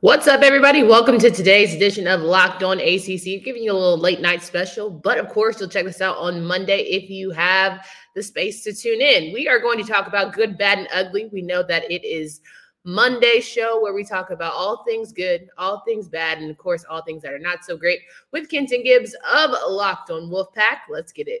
What's up, everybody? Welcome to today's edition of Locked on ACC, giving you a little late night special. But of course, you'll check this out on Monday if you have the space to tune in. We are going to talk about good, bad, and ugly. We know that it is Monday's show where we talk about all things good, all things bad, and of course, all things that are not so great with Kenton Gibbs of Locked on Wolfpack. Let's get it.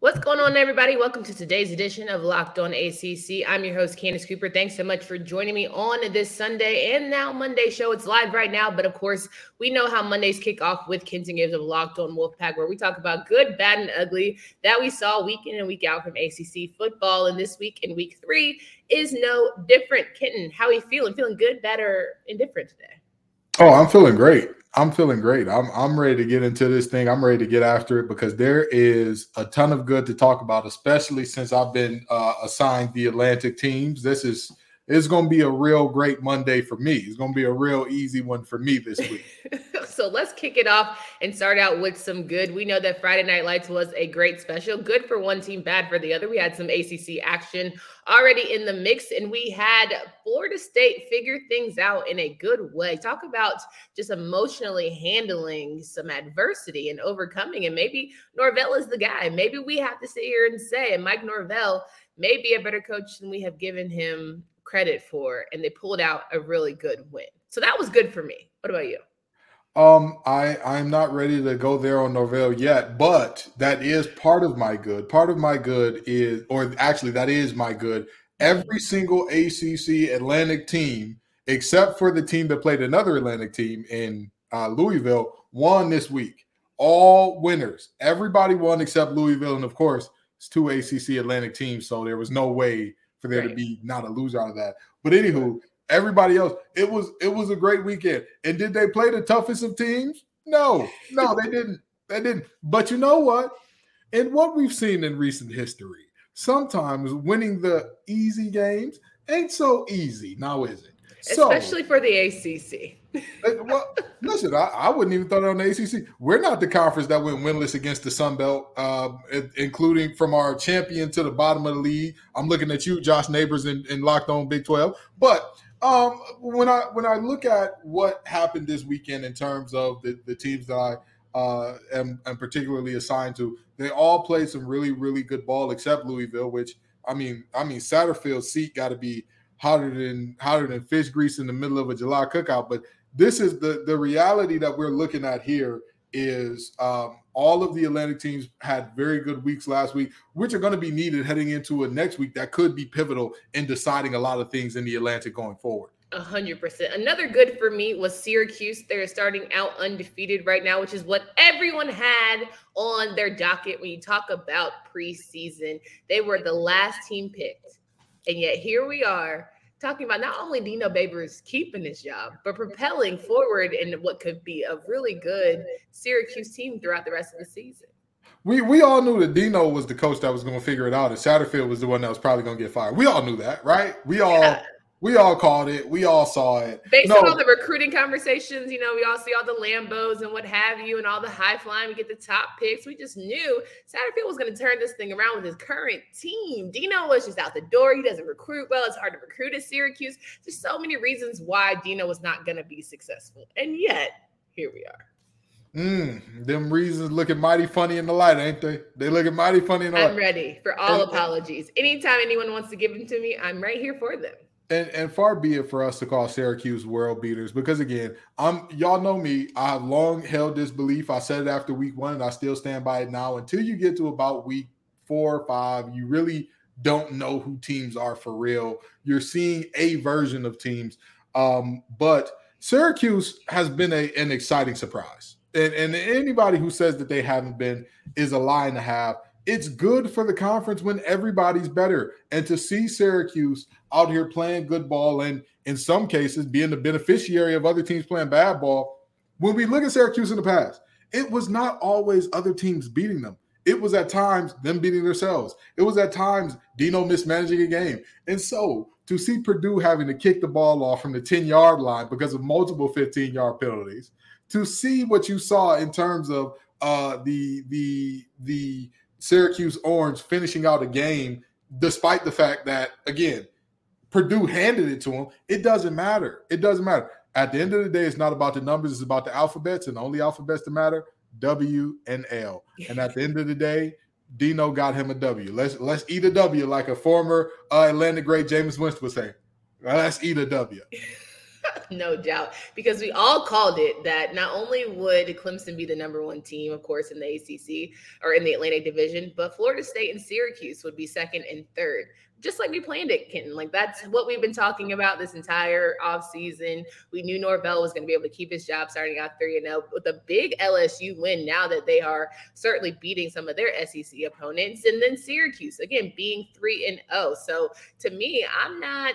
What's going on, everybody? Welcome to today's edition of Locked on ACC. I'm your host, Candace Cooper. Thanks so much for joining me on this Sunday and now Monday show. It's live right now, but of course, we know how Mondays kick off with Kenton Gibbs of Locked on Wolfpack, where we talk about good, bad, and ugly that we saw week in and week out from ACC football. And this week in week three is no different. Kenton, how are you feeling? Feeling good, bad, or indifferent today? Oh, I'm feeling great. I'm ready to get into this thing. I'm ready to get after it because there is a ton of good to talk about, especially since I've been assigned the Atlantic teams. This is going to be a real great Monday for me. It's going to be a real easy one for me this week. So let's kick it off and start out with some good. We know that Friday Night Lights was a great special. Good for one team, bad for the other. We had some ACC action already in the mix, and we had Florida State figure things out in a good way. Talk about just emotionally handling some adversity and overcoming, and maybe Norvell is the guy. Maybe we have to sit here and say, and Mike Norvell may be a better coach than we have given him credit for, and they pulled out a really good win. So that was good for me. What about you? I'm not ready to go there on Norvell yet, but that is part of my good. Part of my good is, or actually that is my good. Every single ACC Atlantic team, except for the team that played another Atlantic team in Louisville, won this week. All winners. Everybody won except Louisville. And of course, it's two ACC Atlantic teams, so there was no way for there to be not a loser out of that. But anywho, everybody else, it was a great weekend. And did they play the toughest of teams? No, they didn't. But you know what? And what we've seen in recent history, sometimes winning the easy games ain't so easy, now is it? Especially for the ACC. Well, listen, I wouldn't even throw it on the ACC. We're not the conference that went winless against the Sun Belt, including from our champion to the bottom of the league. I'm looking at you, Josh Neighbors, in Locked on Big 12. But when I look at what happened this weekend in terms of the teams that I am particularly assigned to, they all played some really, really good ball except Louisville, which, I mean Satterfield's seat got to be hotter than fish grease in the middle of a July cookout. But this is the reality that we're looking at here is all of the Atlantic teams had very good weeks last week, which are going to be needed heading into a next week that could be pivotal in deciding a lot of things in the Atlantic going forward. 100%. Another good for me was Syracuse. They're starting out undefeated right now, which is what everyone had on their docket when you talk about preseason. They were the last team picked. And yet here we are talking about not only Dino Babers keeping his job, but propelling forward in what could be a really good Syracuse team throughout the rest of the season. We all knew that Dino was the coach that was going to figure it out, and Satterfield was the one that was probably going to get fired. We all knew that, right? We all called it. We all saw it. Based on all the recruiting conversations, we all see all the Lambos and what have you and all the high flying. We get the top picks. We just knew Satterfield was going to turn this thing around with his current team. Dino was just out the door. He doesn't recruit well. It's hard to recruit at Syracuse. There's so many reasons why Dino was not going to be successful. And yet, here we are. Them reasons looking mighty funny in the light, ain't they? They looking mighty funny in the light. I'm ready for all apologies. Anytime anyone wants to give them to me, I'm right here for them. And far be it for us to call Syracuse world beaters because, again, y'all know me. I have long held this belief. I said it after week one, and I still stand by it now. Until you get to about week 4 or 5, you really don't know who teams are for real. You're seeing a version of teams. But Syracuse has been an exciting surprise. And anybody who says that they haven't been is a lie and a half. It's good for the conference when everybody's better. And to see Syracuse out here playing good ball and, in some cases, being the beneficiary of other teams playing bad ball, when we look at Syracuse in the past, it was not always other teams beating them. It was at times them beating themselves. It was at times Dino mismanaging a game. And so to see Purdue having to kick the ball off from the 10-yard line because of multiple 15-yard penalties, to see what you saw in terms of the Syracuse Orange finishing out a game, despite the fact that, again, Purdue handed it to them, it doesn't matter. It doesn't matter. At the end of the day, it's not about the numbers. It's about the alphabets, and the only alphabets that matter, W and L. And at the end of the day, Dino got him a W. Let's eat a W, like a former Atlanta great Jameis Winston would say. Let's eat a W. No doubt, because we all called it that. Not only would Clemson be the number one team, of course, in the ACC or in the Atlantic Division, but Florida State and Syracuse would be second and third, just like we planned it, Kenton. Like, that's what we've been talking about this entire offseason. We knew Norvell was going to be able to keep his job starting out 3-0 with a big LSU win now that they are certainly beating some of their SEC opponents. And then Syracuse, again, being 3-0. So to me, I'm not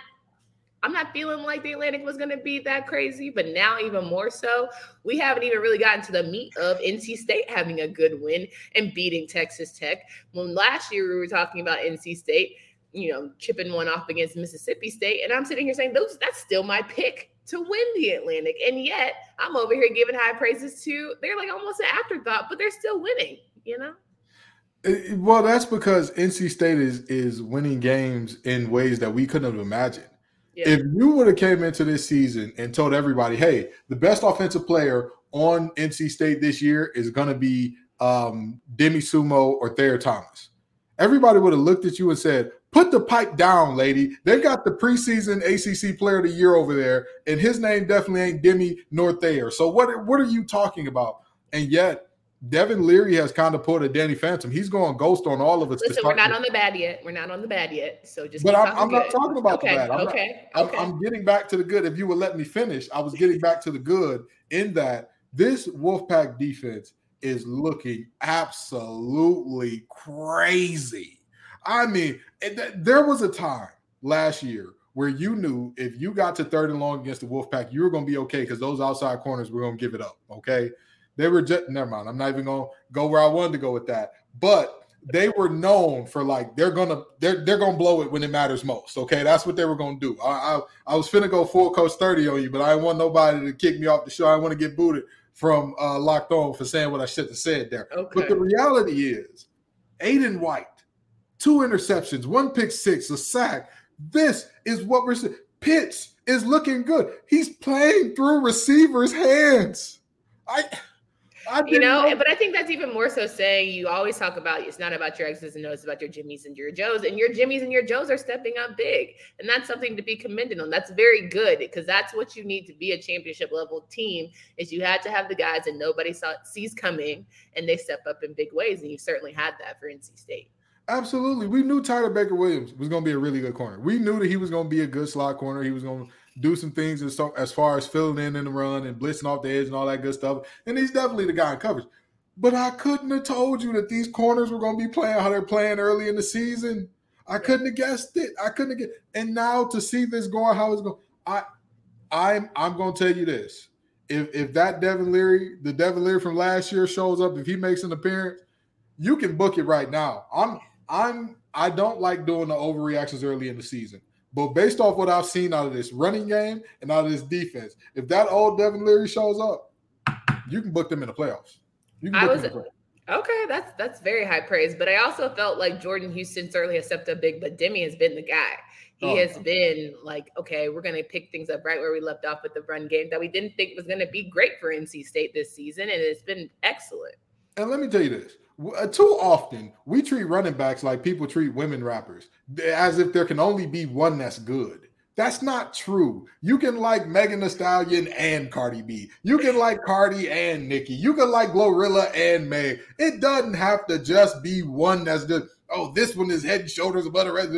feeling like the Atlantic was going to be that crazy, but now even more so. We haven't even really gotten to the meat of NC State having a good win and beating Texas Tech. When last year we were talking about NC State, chipping one off against Mississippi State, and I'm sitting here saying, that's still my pick to win the Atlantic. And yet I'm over here giving high praises to, they're like almost an afterthought, but they're still winning, Well, that's because NC State is winning games in ways that we couldn't have imagined. Yeah. If you would have came into this season and told everybody, hey, the best offensive player on NC State this year is going to be Demi Sumo or Thayer Thomas, everybody would have looked at you and said, put the pipe down, lady. They got the preseason ACC player of the year over there, and his name definitely ain't Demi nor Thayer. So what are you talking about? And yet Devin Leary has kind of pulled a Danny Phantom. He's going ghost on all of us. Listen, we're not on the bad yet. We're not on the bad yet. So just. But I'm not talking about the bad. I'm getting back to the good. If you would let me finish, I was getting back to the good in that this Wolfpack defense is looking absolutely crazy. I mean, there was a time last year where you knew if you got to third and long against the Wolfpack, you were going to be okay because those outside corners were going to give it up. Okay. They were just, never mind. I'm not even going to go where I wanted to go with that. But they were known for like, they're gonna blow it when it matters most. Okay, that's what they were gonna do. I was finna go full Coach 30 on you, but I didn't want nobody to kick me off the show. I want to get booted from Locked On for saying what I should have said there. Okay. But the reality is, Aiden White, 2 interceptions, 1 pick six, a sack. This is what we're seeing. Pitts is looking good. He's playing through receivers' hands. But I think that's even more so saying you always talk about it's not about your X's and O's, it's about your Jimmies and your Joes, and your Jimmies and your Joes are stepping up big, and that's something to be commended on. That's very good, because that's what you need to be a championship level team, is you had to have the guys that nobody sees coming, and they step up in big ways, and you certainly had that for NC State. Absolutely. We knew Tyler Baker Williams was going to be a really good corner. We knew that he was going to be a good slot corner. He was going to do some things as far as filling in the run and blitzing off the edge and all that good stuff. And he's definitely the guy in coverage. But I couldn't have told you that these corners were going to be playing how they're playing early in the season. I couldn't have guessed it. And now to see this going, how it's going, I'm going to tell you this. If that the Devin Leary from last year shows up, if he makes an appearance, you can book it right now. I don't like doing the overreactions early in the season. But based off what I've seen out of this running game and out of this defense, if that old Devin Leary shows up, you can book them in the playoffs. Okay, that's very high praise. But I also felt like Jordan Houston certainly has stepped up big, but Demi has been the guy. He has been like, okay, we're going to pick things up right where we left off with the run game that we didn't think was going to be great for NC State this season, and it's been excellent. And let me tell you this. Too often, we treat running backs like people treat women rappers, as if there can only be one that's good. That's not true. You can like Megan Thee Stallion and Cardi B. You can like Cardi and Nicki. You can like Glorilla and May. It doesn't have to just be one that's good. Oh, this one is head and shoulders above the rest.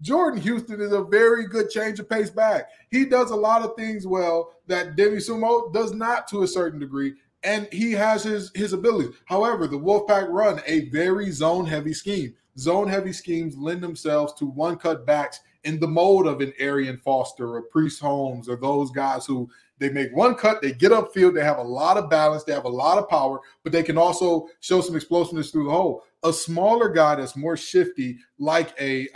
Jordan Houston is a very good change of pace back. He does a lot of things well that Demi Sumo does not to a certain degree. And he has his abilities. However, the Wolfpack run a very zone-heavy scheme. Zone-heavy schemes lend themselves to one-cut backs in the mold of an Arian Foster or Priest Holmes or those guys who they make one cut, they get upfield, they have a lot of balance, they have a lot of power, but they can also show some explosiveness through the hole. A smaller guy that's more shifty, like a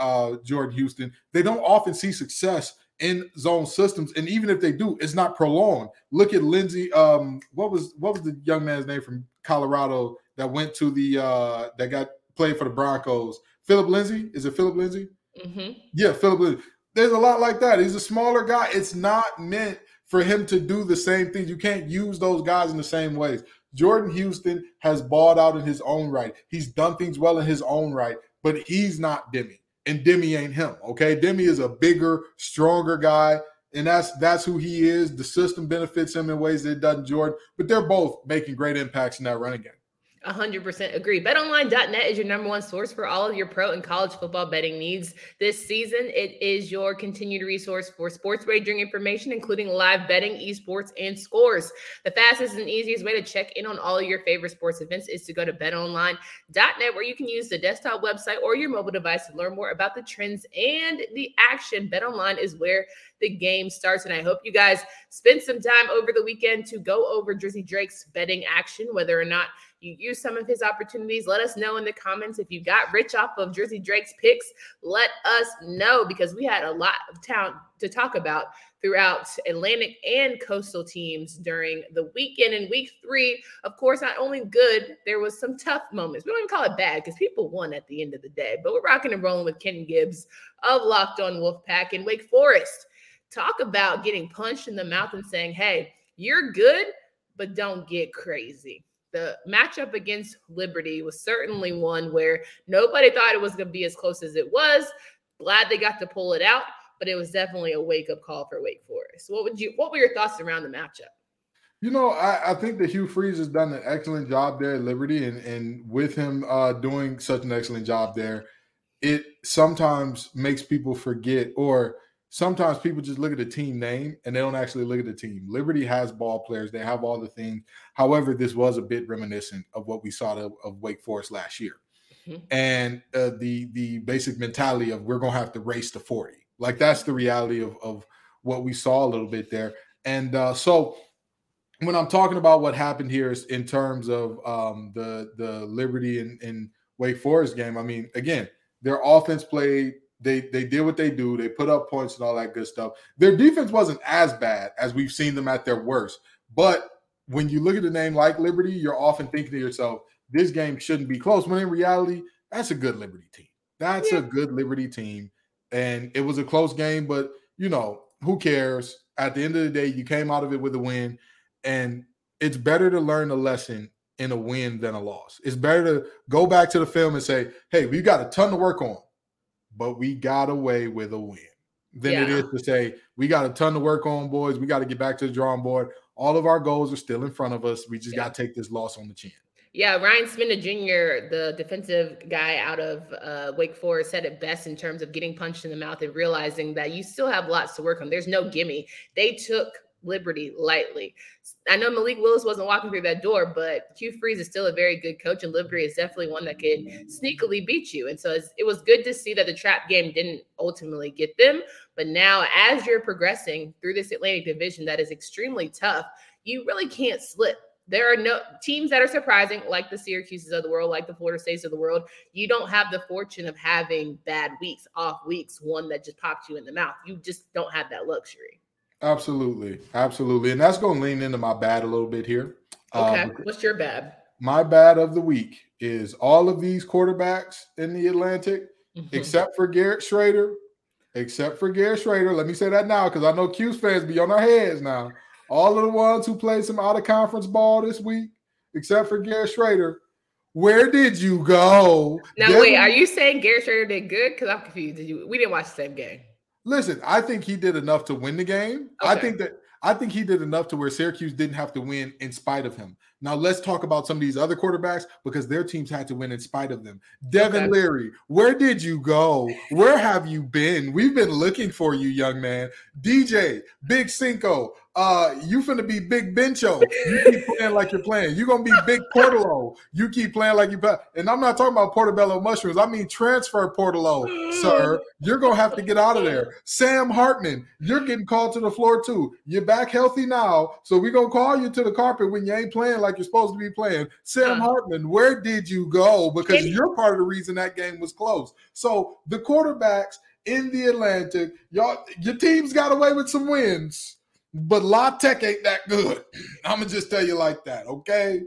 Jordan Houston, they don't often see success in zone systems, and even if they do, it's not prolonged. Look at Lindsey. What was the young man's name from Colorado that went to the that got played for the Broncos? Philip Lindsey. Is it Philip Lindsey? Mm-hmm. Yeah, Philip Lindsey. There's a lot like that. He's a smaller guy. It's not meant for him to do the same things. You can't use those guys in the same ways. Jordan Houston has balled out in his own right. He's done things well in his own right, but he's not Demi. And Demi ain't him, okay? Demi is a bigger, stronger guy, and that's who he is. The system benefits him in ways that it doesn't Jordan, but they're both making great impacts in that running game. 100% agree. BetOnline.net is your number one source for all of your pro and college football betting needs this season. It is your continued resource for sports wagering information, including live betting, esports, and scores. The fastest and easiest way to check in on all of your favorite sports events is to go to BetOnline.net, where you can use the desktop website or your mobile device to learn more about the trends and the action. BetOnline is where the game starts, and I hope you guys spent some time over the weekend to go over Drizzy Drake's betting action, whether or not you used some of his opportunities. Let us know in the comments if you got rich off of Drizzy Drake's picks. Let us know, because we had a lot of talent to talk about throughout Atlantic and Coastal teams during the weekend. In week three, of course, not only good, there was some tough moments. We don't even call it bad because people won at the end of the day, but we're rocking and rolling with Kenton Gibbs of Locked on Wolfpack. And Wake Forest, talk about getting punched in the mouth and saying, hey, you're good, but don't get crazy. The matchup against Liberty was certainly one where nobody thought it was going to be as close as it was. Glad they got to pull it out, but it was definitely a wake-up call for Wake Forest. What were your thoughts around the matchup? You know, I think that Hugh Freeze has done an excellent job there at Liberty, and with him doing such an excellent job there, it sometimes makes people forget, or sometimes people just look at the team name and they don't actually look at the team. Liberty has ball players. They have all the things. However, this was a bit reminiscent of what we saw of Wake Forest last year. Mm-hmm. And the basic mentality of we're going to have to race to 40. Like, that's the reality of what we saw a little bit there. And so when I'm talking about what happened here is in terms of the Liberty and Wake Forest game, I mean, again, their offense played. They did what they do. They put up points and all that good stuff. Their defense wasn't as bad as we've seen them at their worst. But when you look at a name like Liberty, you're often thinking to yourself, this game shouldn't be close. When in reality, that's a good Liberty team. That's a good Liberty team. And it was a close game, but, you know, who cares? At the end of the day, you came out of it with a win. And it's better to learn a lesson in a win than a loss. It's better to go back to the film and say, hey, we've got a ton to work on, but we got away with a win, than it is to say, we got a ton to work on, boys. We got to get back to the drawing board. All of our goals are still in front of us. We just got to take this loss on the chin. Yeah, Ryan Smith Jr., the defensive guy out of Wake Forest, said it best in terms of getting punched in the mouth and realizing that you still have lots to work on. There's no gimme. They took Liberty lightly. I know Malik Willis wasn't walking through that door, but Hugh Freeze is still a very good coach, and Liberty is definitely one that could sneakily beat you. And so it was good to see that the trap game didn't ultimately get them. But now, as you're progressing through this Atlantic division that is extremely tough, you really can't slip. There are no teams that are surprising, like the Syracuses of the world, like the Florida States of the world. You don't have the fortune of having bad weeks, off weeks, one that just popped you in the mouth. You just don't have that luxury. Absolutely. And that's going to lean into my bad a little bit here. Okay. What's your bad? My bad of the week is all of these quarterbacks in the Atlantic, except for Garrett Schrader. Let me say that now, because I know Q's fans be on our heads now. All of the ones who played some out-of-conference ball this week, except for Garrett Schrader, where did you go? Now, wait, are you saying Garrett Schrader did good? Because I'm confused. We didn't watch the same game. Listen, I think he did enough to win the game. Okay. I think he did enough to where Syracuse didn't have to win in spite of him. Now let's talk about some of these other quarterbacks because their teams had to win in spite of them. Devin Leary, where did you go? Where have you been? We've been looking for you, young man. DJ, Big Cinco, you finna be Big Bencho. You keep playing like you're playing. You're going to be Big Portillo. You keep playing like you play. And I'm not talking about portobello mushrooms. I mean transfer Portillo, sir. You're going to have to get out of there. Sam Hartman, you're getting called to the floor too. You're back healthy now, so we're going to call you to the carpet when you ain't playing like you're supposed to be playing. Sam Hartman, where did you go? Because you're part of the reason that game was close. So the quarterbacks in the Atlantic, y'all, your teams got away with some wins. But La Tech ain't that good. I'm going to just tell you like that, okay?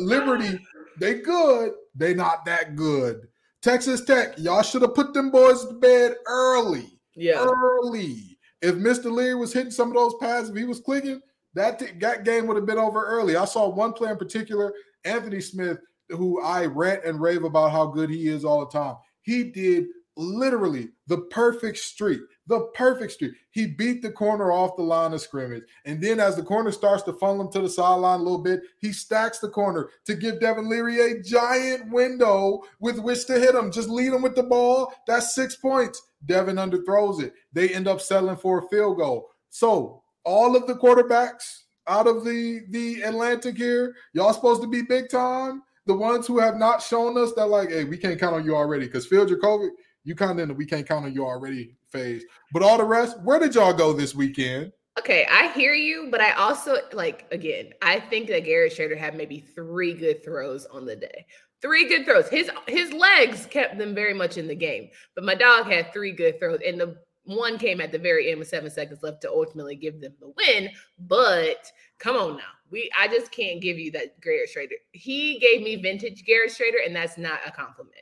Liberty, they good. They not that good. Texas Tech, y'all should have put them boys to bed early. Yeah. Early. If Mr. Leary was hitting some of those passes, if he was clicking, that game would have been over early. I saw one player in particular, Anthony Smith, who I rant and rave about how good he is all the time. He did literally the perfect streak. The perfect streak. He beat the corner off the line of scrimmage. And then as the corner starts to funnel him to the sideline a little bit, he stacks the corner to give Devin Leary a giant window with which to hit him. Just lead him with the ball. That's 6 points. Devin underthrows it. They end up settling for a field goal. So all of the quarterbacks out of the Atlantic here, y'all supposed to be big time. The ones who have not shown us that, like, hey, we can't count on you already because Phil Dracovic, you kind of in the we can't count on you already phase. But all the rest, where did y'all go this weekend? Okay, I hear you, but I also, like, again, I think that Garrett Schrader had maybe three good throws on the day. Three good throws. His legs kept them very much in the game. But my dog had three good throws, and the one came at the very end with 7 seconds left to ultimately give them the win. But come on now. I just can't give you that Garrett Schrader. He gave me vintage Garrett Schrader, and that's not a compliment.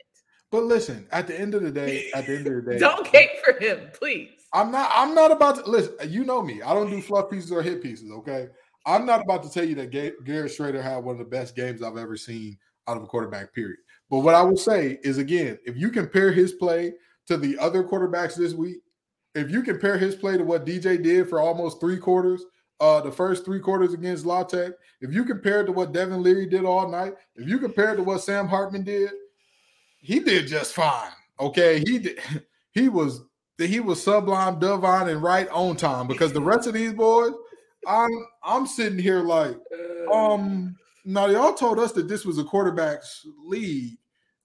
But listen, at the end of the day, don't cape for him, please. I'm not about to listen. You know me. I don't do fluff pieces or hit pieces. Okay, I'm not about to tell you that Garrett Schrader had one of the best games I've ever seen out of a quarterback. Period. But what I will say is, again, if you compare his play to the other quarterbacks this week, if you compare his play to what DJ did for almost three quarters. The first three quarters against La Tech, if you compare it to what Devin Leary did all night, if you compare it to what Sam Hartman did, he did just fine. Okay, he was sublime, divine, and right on time because the rest of these boys, I'm sitting here like, now y'all told us that this was a quarterback's league,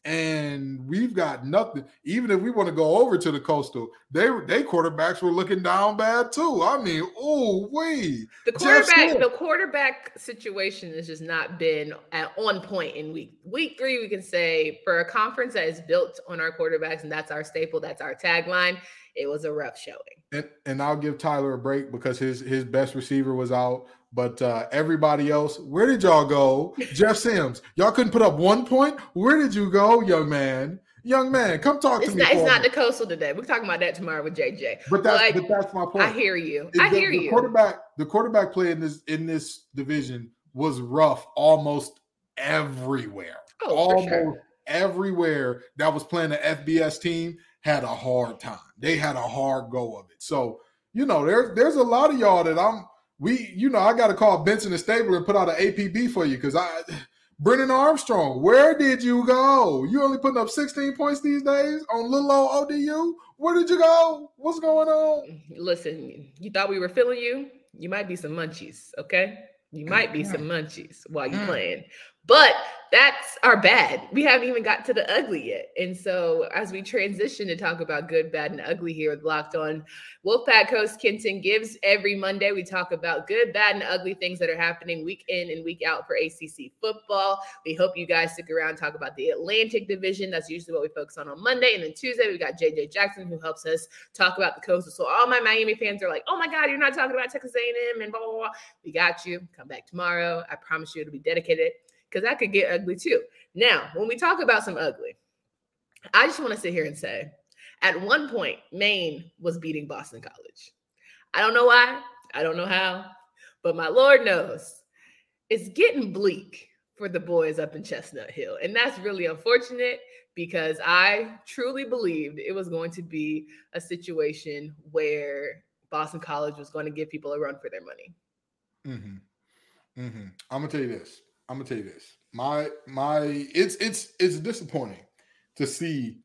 and we've got nothing. Even if we want to go over to the Coastal, they quarterbacks were looking down bad too. I mean, ooh wee. The quarterback situation has just not been on point in week three. We can say for a conference that is built on our quarterbacks, and that's our staple, that's our tagline. It was a rough showing. And I'll give Tyler a break because his best receiver was out. But everybody else, where did y'all go? Jeff Sims, y'all couldn't put up 1 point? Where did you go, young man? Young man, come talk to me. It's not the Coastal today. We're talking about that tomorrow with JJ. But that's my point. I hear you. I hear you. The quarterback play in this division was rough almost everywhere. Oh, almost for sure. Everywhere that was playing the FBS team had a hard time. They had a hard go of it. So, you know, there's a lot of y'all that I got to call Benson and Stabler and put out an APB for you because Brennan Armstrong, where did you go? You only putting up 16 points these days on little old ODU? Where did you go? What's going on? Listen, you thought we were feeling you? You might be some munchies, okay? You might be some munchies while you're playing. But that's our bad. We haven't even got to the ugly yet. And so as we transition to talk about good, bad, and ugly here with Locked On Wolfpack host Kenton Gibbs, every Monday we talk about good, bad, and ugly things that are happening week in and week out for ACC football. We hope you guys stick around and talk about the Atlantic Division. That's usually what we focus on Monday. And then Tuesday we got JJ Jackson who helps us talk about the Coastal. So all my Miami fans are like, oh my God, you're not talking about Texas A&M and blah, blah, blah. We got you. Come back tomorrow. I promise you it'll be dedicated. Because that could get ugly too. Now, when we talk about some ugly, I just want to sit here and say, at one point, Maine was beating Boston College. I don't know why. I don't know how. But my Lord knows, it's getting bleak for the boys up in Chestnut Hill. And that's really unfortunate because I truly believed it was going to be a situation where Boston College was going to give people a run for their money. Mm-hmm. I'm going to tell you this. I'm gonna tell you this. It's disappointing to see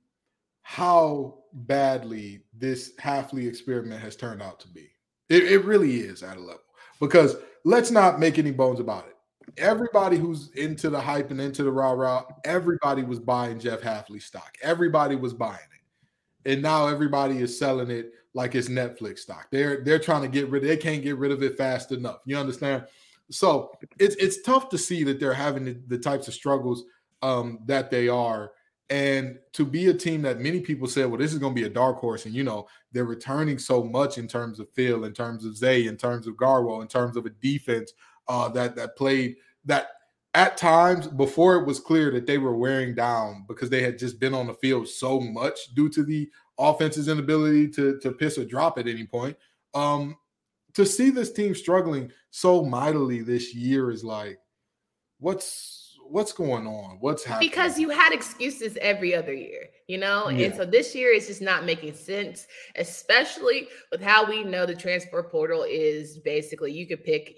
how badly this Halfley experiment has turned out to be. It really is at a level, because let's not make any bones about it. Everybody who's into the hype and into the rah-rah, everybody was buying Jeff Halfley stock. Everybody was buying it. And now everybody is selling it like it's Netflix stock. They're trying to get rid of it. They can't get rid of it fast enough. You understand? So it's tough to see that they're having the types of struggles that they are. And to be a team that many people said, well, this is going to be a dark horse. And, you know, they're returning so much in terms of Phil, in terms of Zay, in terms of Garwell, in terms of a defense that played that at times before it was clear that they were wearing down because they had just been on the field so much due to the offense's inability to piss or drop at any point. To see this team struggling so mightily this year is like, what's going on? What's happening? Because you had excuses every other year, you know? Yeah. And so this year it's just not making sense, especially with how we know the transfer portal is basically you could pick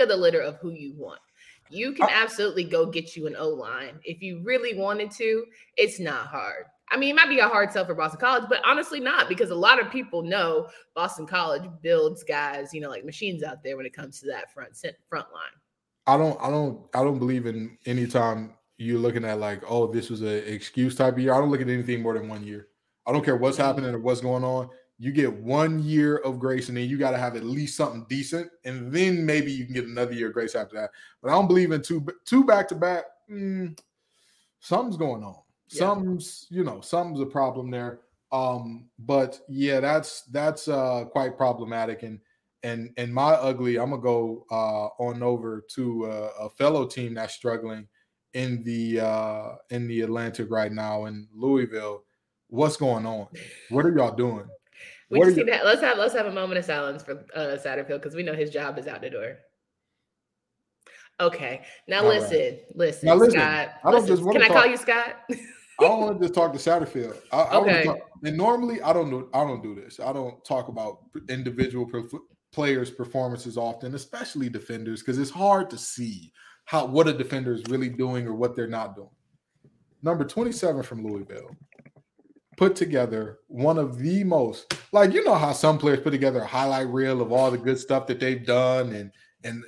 of the litter of who you want. You can absolutely go get you an O-line. If you really wanted to, it's not hard. I mean, it might be a hard sell for Boston College, but honestly not, because a lot of people know Boston College builds guys, you know, like machines out there when it comes to that front line. I don't believe in any time you're looking at like, oh, this was an excuse type of year. I don't look at anything more than 1 year. I don't care what's happening or what's going on. You get 1 year of grace, and then you got to have at least something decent, and then maybe you can get another year of grace after that. But I don't believe in two back-to-back. Something's going on. Yeah. Something's a problem there. But yeah, that's quite problematic. And my ugly, I'm gonna go on over to a fellow team that's struggling in the Atlantic right now in Louisville. What's going on? What are y'all doing? Let's have a moment of silence for Satterfield, because we know his job is out the door. Okay, now all listen, now Scott. Can I call you Scott? I don't want to just talk to Satterfield. And normally I don't do this. I don't talk about individual players' performances often, especially defenders, because it's hard to see what a defender is really doing or what they're not doing. Number 27 from Louisville put together one of the most, like, you know how some players put together a highlight reel of all the good stuff that they've done and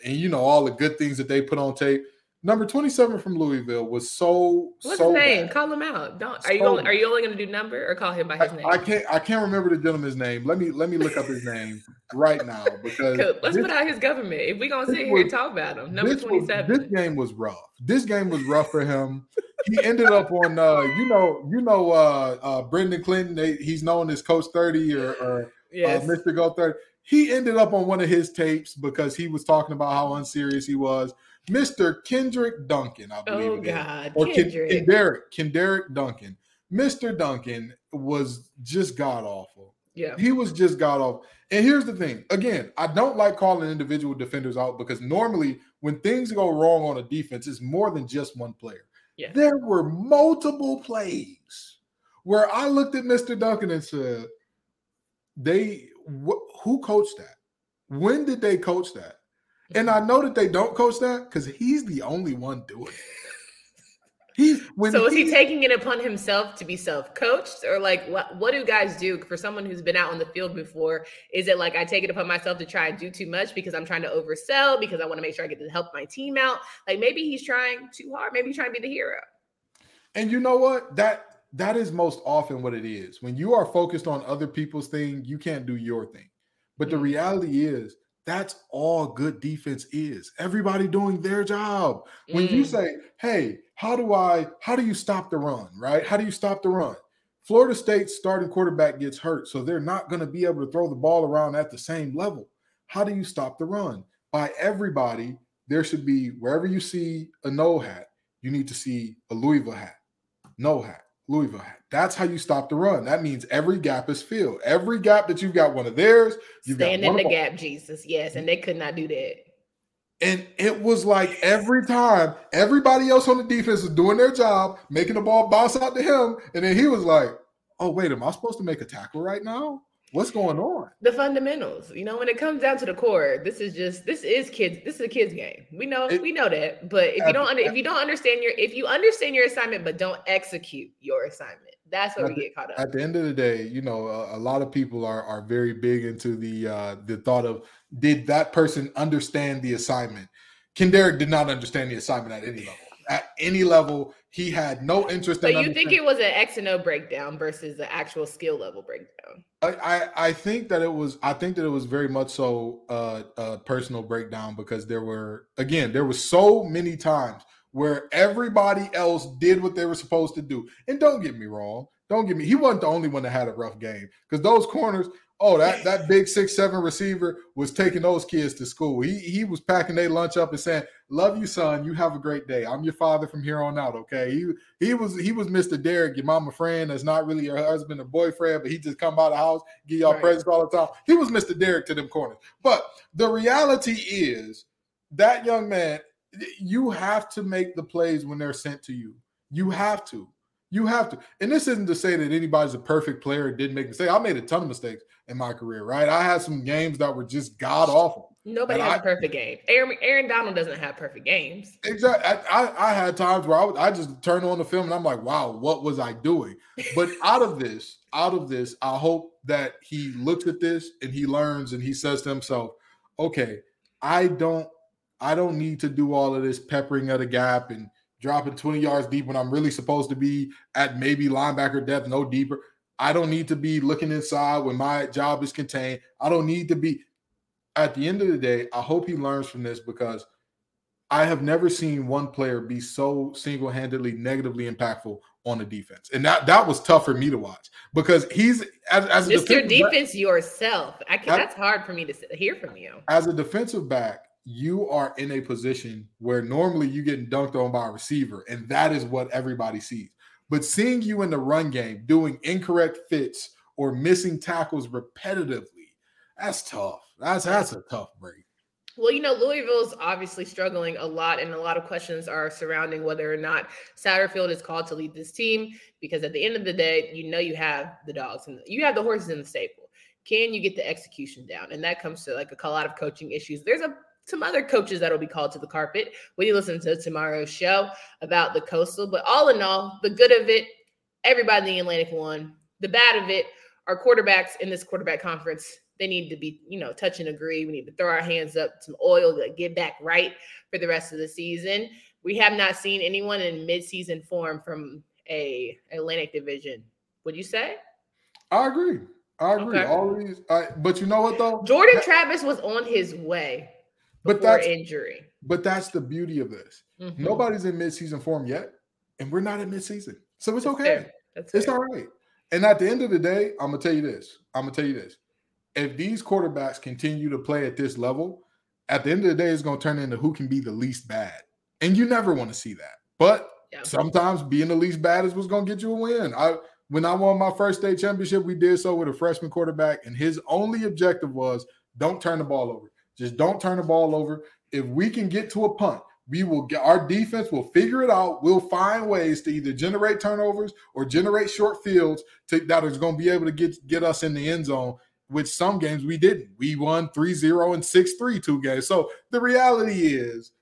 you know all the good things that they put on tape. Number 27 from Louisville was so. What's his name? Bad. Call him out. Are you only going to do number or call him by his name? I can't remember the gentleman's name. Let me look up his name right now, because let's put out his government. If we're gonna sit here and talk about him, number 27. This game was rough. This game was rough for him. He ended up on Brendan Clinton. He's known as Coach 30 or Mr. Go 30. He ended up on one of his tapes because he was talking about how unserious he was. Mr. Kendrick Duncan, I believe. Oh, God. Or Kendrick Duncan. Mr. Duncan was just god-awful. Yeah. He was just god-awful. And here's the thing. Again, I don't like calling individual defenders out, because normally when things go wrong on a defense, it's more than just one player. Yeah. There were multiple plays where I looked at Mr. Duncan and said, who coached that? When did they coach that? And I know that they don't coach that, because he's the only one doing it. So is he taking it upon himself to be self-coached? Or like, what do guys do for someone who's been out on the field before? Is it like, I take it upon myself to try and do too much because I'm trying to oversell, because I want to make sure I get to help my team out? Like, maybe he's trying too hard. Maybe he's trying to be the hero. And you know what? That is most often what it is. When you are focused on other people's thing, you can't do your thing. But the reality is, that's all good defense is. Everybody doing their job. When you say, hey, how do you stop the run, right? How do you stop the run? Florida State's starting quarterback gets hurt, so they're not going to be able to throw the ball around at the same level. How do you stop the run? By everybody, there should be, wherever you see a no hat, you need to see a Louisville hat. No hat, Louisville hat. That's how you stop the run. That means every gap is filled. Every gap that you've got one of theirs. Stand in the gap, Jesus. Yes, and they could not do that. And it was like every time, everybody else on the defense was doing their job, making the ball bounce out to him, and then he was like, oh, wait, am I supposed to make a tackle right now? What's going on? The fundamentals. You know, when it comes down to the core, this is a kids game. We know that. But if you understand your assignment but don't execute your assignment, that's what we get caught up. At the end of the day, you know, a lot of people are very big into the thought of, did that person understand the assignment? Kendrick did not understand the assignment at any level. At any level, he had no interest. So you think it was an X and O breakdown versus the actual skill level breakdown? I think that it was very much so a personal breakdown, because there were so many times where everybody else did what they were supposed to do. And don't get me wrong, he wasn't the only one that had a rough game, because those corners. Oh, that big 6'7" receiver was taking those kids to school. He was packing their lunch up and saying, "Love you, son. You have a great day. I'm your father from here on out." Okay. He was Mr. Derek, your mama friend that's not really your husband or boyfriend, but he just come out of the house, give y'all all presents all the time. He was Mr. Derek to them corners. But the reality is that young man, you have to make the plays when they're sent to you. You have to. And this isn't to say that anybody's a perfect player and didn't make mistakes. I made a ton of mistakes in my career, right? I had some games that were just god-awful. Nobody has a perfect game. Aaron Donald doesn't have perfect games. Exactly. I had times where I just turn on the film and I'm like, wow, what was I doing? But out of this, I hope that he looks at this and he learns and he says to himself, okay, I don't need to do all of this peppering of the gap and dropping 20 yards deep when I'm really supposed to be at maybe linebacker depth, no deeper. I don't need to be looking inside when my job is contained. I don't need to be. At the end of the day, I hope he learns from this, because I have never seen one player be so single-handedly negatively impactful on the defense. And that was tough for me to watch, because he's as a just your defense back, yourself. That's hard for me to hear from you. As a defensive back, you are in a position where normally you're getting dunked on by a receiver, and that is what everybody sees. But seeing you in the run game doing incorrect fits or missing tackles repetitively, that's tough. That's a tough break. Well, you know, Louisville's obviously struggling a lot, and a lot of questions are surrounding whether or not Satterfield is called to lead this team, because at the end of the day, you know, you have the dogs and you have the horses in the stable. Can you get the execution down? And that comes to like a lot of coaching issues. There's some other coaches that'll be called to the carpet when you listen to tomorrow's show about the Coastal. But all in all, the good of it, everybody in the Atlantic won. The bad of it, our quarterbacks in this quarterback conference, they need to be, you know, touch and agree. We need to throw our hands up, some oil to get back right for the rest of the season. We have not seen anyone in midseason form from a Atlantic division. Would you say? I agree. Okay. Always. But you know what, though? Jordan Travis was on his way. But that's the beauty of this. Mm-hmm. Nobody's in midseason form yet, and we're not in midseason. So it's okay. It's all right. And at the end of the day, I'm going to tell you this. If these quarterbacks continue to play at this level, at the end of the day, it's going to turn into who can be the least bad. And you never want to see that. But sometimes being the least bad is what's going to get you a win. When I won my first state championship, we did so with a freshman quarterback, and his only objective was don't turn the ball over. Just don't turn the ball over. If we can get to a punt, our defense will figure it out. We'll find ways to either generate turnovers or generate short fields that is going to be able to get us in the end zone, which some games we didn't. We won 3-0 and 6-3 two games. So the reality is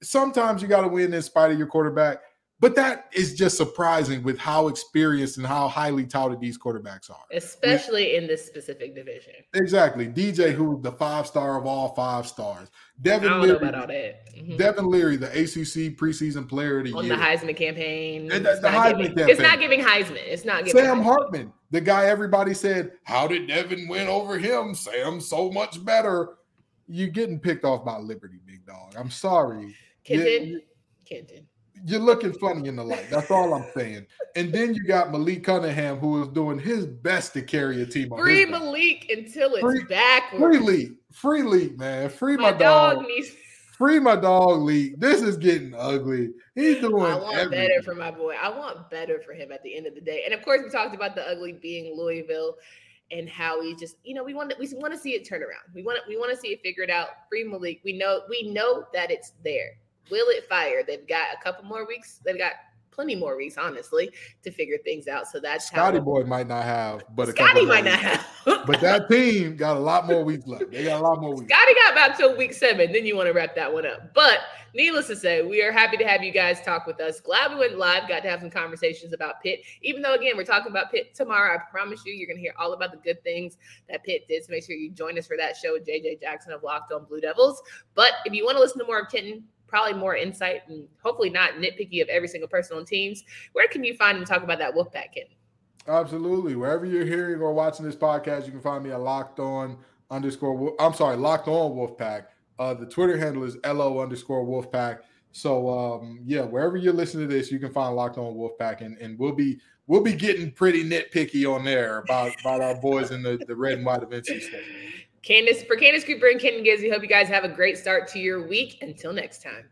sometimes you got to win in spite of your quarterback, but that is just surprising with how experienced and how highly touted these quarterbacks are. Especially in this specific division. Exactly. DJ, who was the five-star of all five-stars. I don't know about all that. Mm-hmm. Devin Leary, the ACC preseason player of the year. On the Heisman campaign. It's not giving Heisman. Sam Hartman, the guy everybody said, how did Devin win over him? Sam's so much better. You're getting picked off by Liberty, big dog. I'm sorry. Kenton. You're looking funny in the light. That's all I'm saying. And then you got Malik Cunningham, who is doing his best to carry a team. Free Malik until it's backwards. Free league, man. Free my dog. Free my dog league. This is getting ugly. He's doing everything. I want better for my boy. I want better for him at the end of the day. And of course, we talked about the ugly being Louisville and how we just, you know, we want to see it turn around. We want to see it figured out. Free Malik. We know that it's there. Will it fire? They've got a couple more weeks. They've got plenty more weeks, honestly, to figure things out. So that's Scotty Boy might not have, but Scotty might not have. But that team got a lot more weeks left. They got a lot more weeks. Scotty got about till week 7. Then you want to wrap that one up. But needless to say, we are happy to have you guys talk with us. Glad we went live. Got to have some conversations about Pitt. Even though, again, we're talking about Pitt tomorrow. I promise you, you're going to hear all about the good things that Pitt did. So make sure you join us for that show with JJ Jackson of Locked on Blue Devils. But if you want to listen to more of Kenton, probably more insight and hopefully not nitpicky of every single person on teams, where can you find and talk about that Wolfpack, Kenton? Absolutely. Wherever you're hearing or watching this podcast, you can find me at Locked on Wolfpack. The Twitter handle is LO_Wolfpack. So, wherever you're listening to this, you can find Locked on Wolfpack, and we'll be getting pretty nitpicky on there about our boys in the red and white of NC State. For Candace Cooper and Kenton Gibbs, we hope you guys have a great start to your week. Until next time.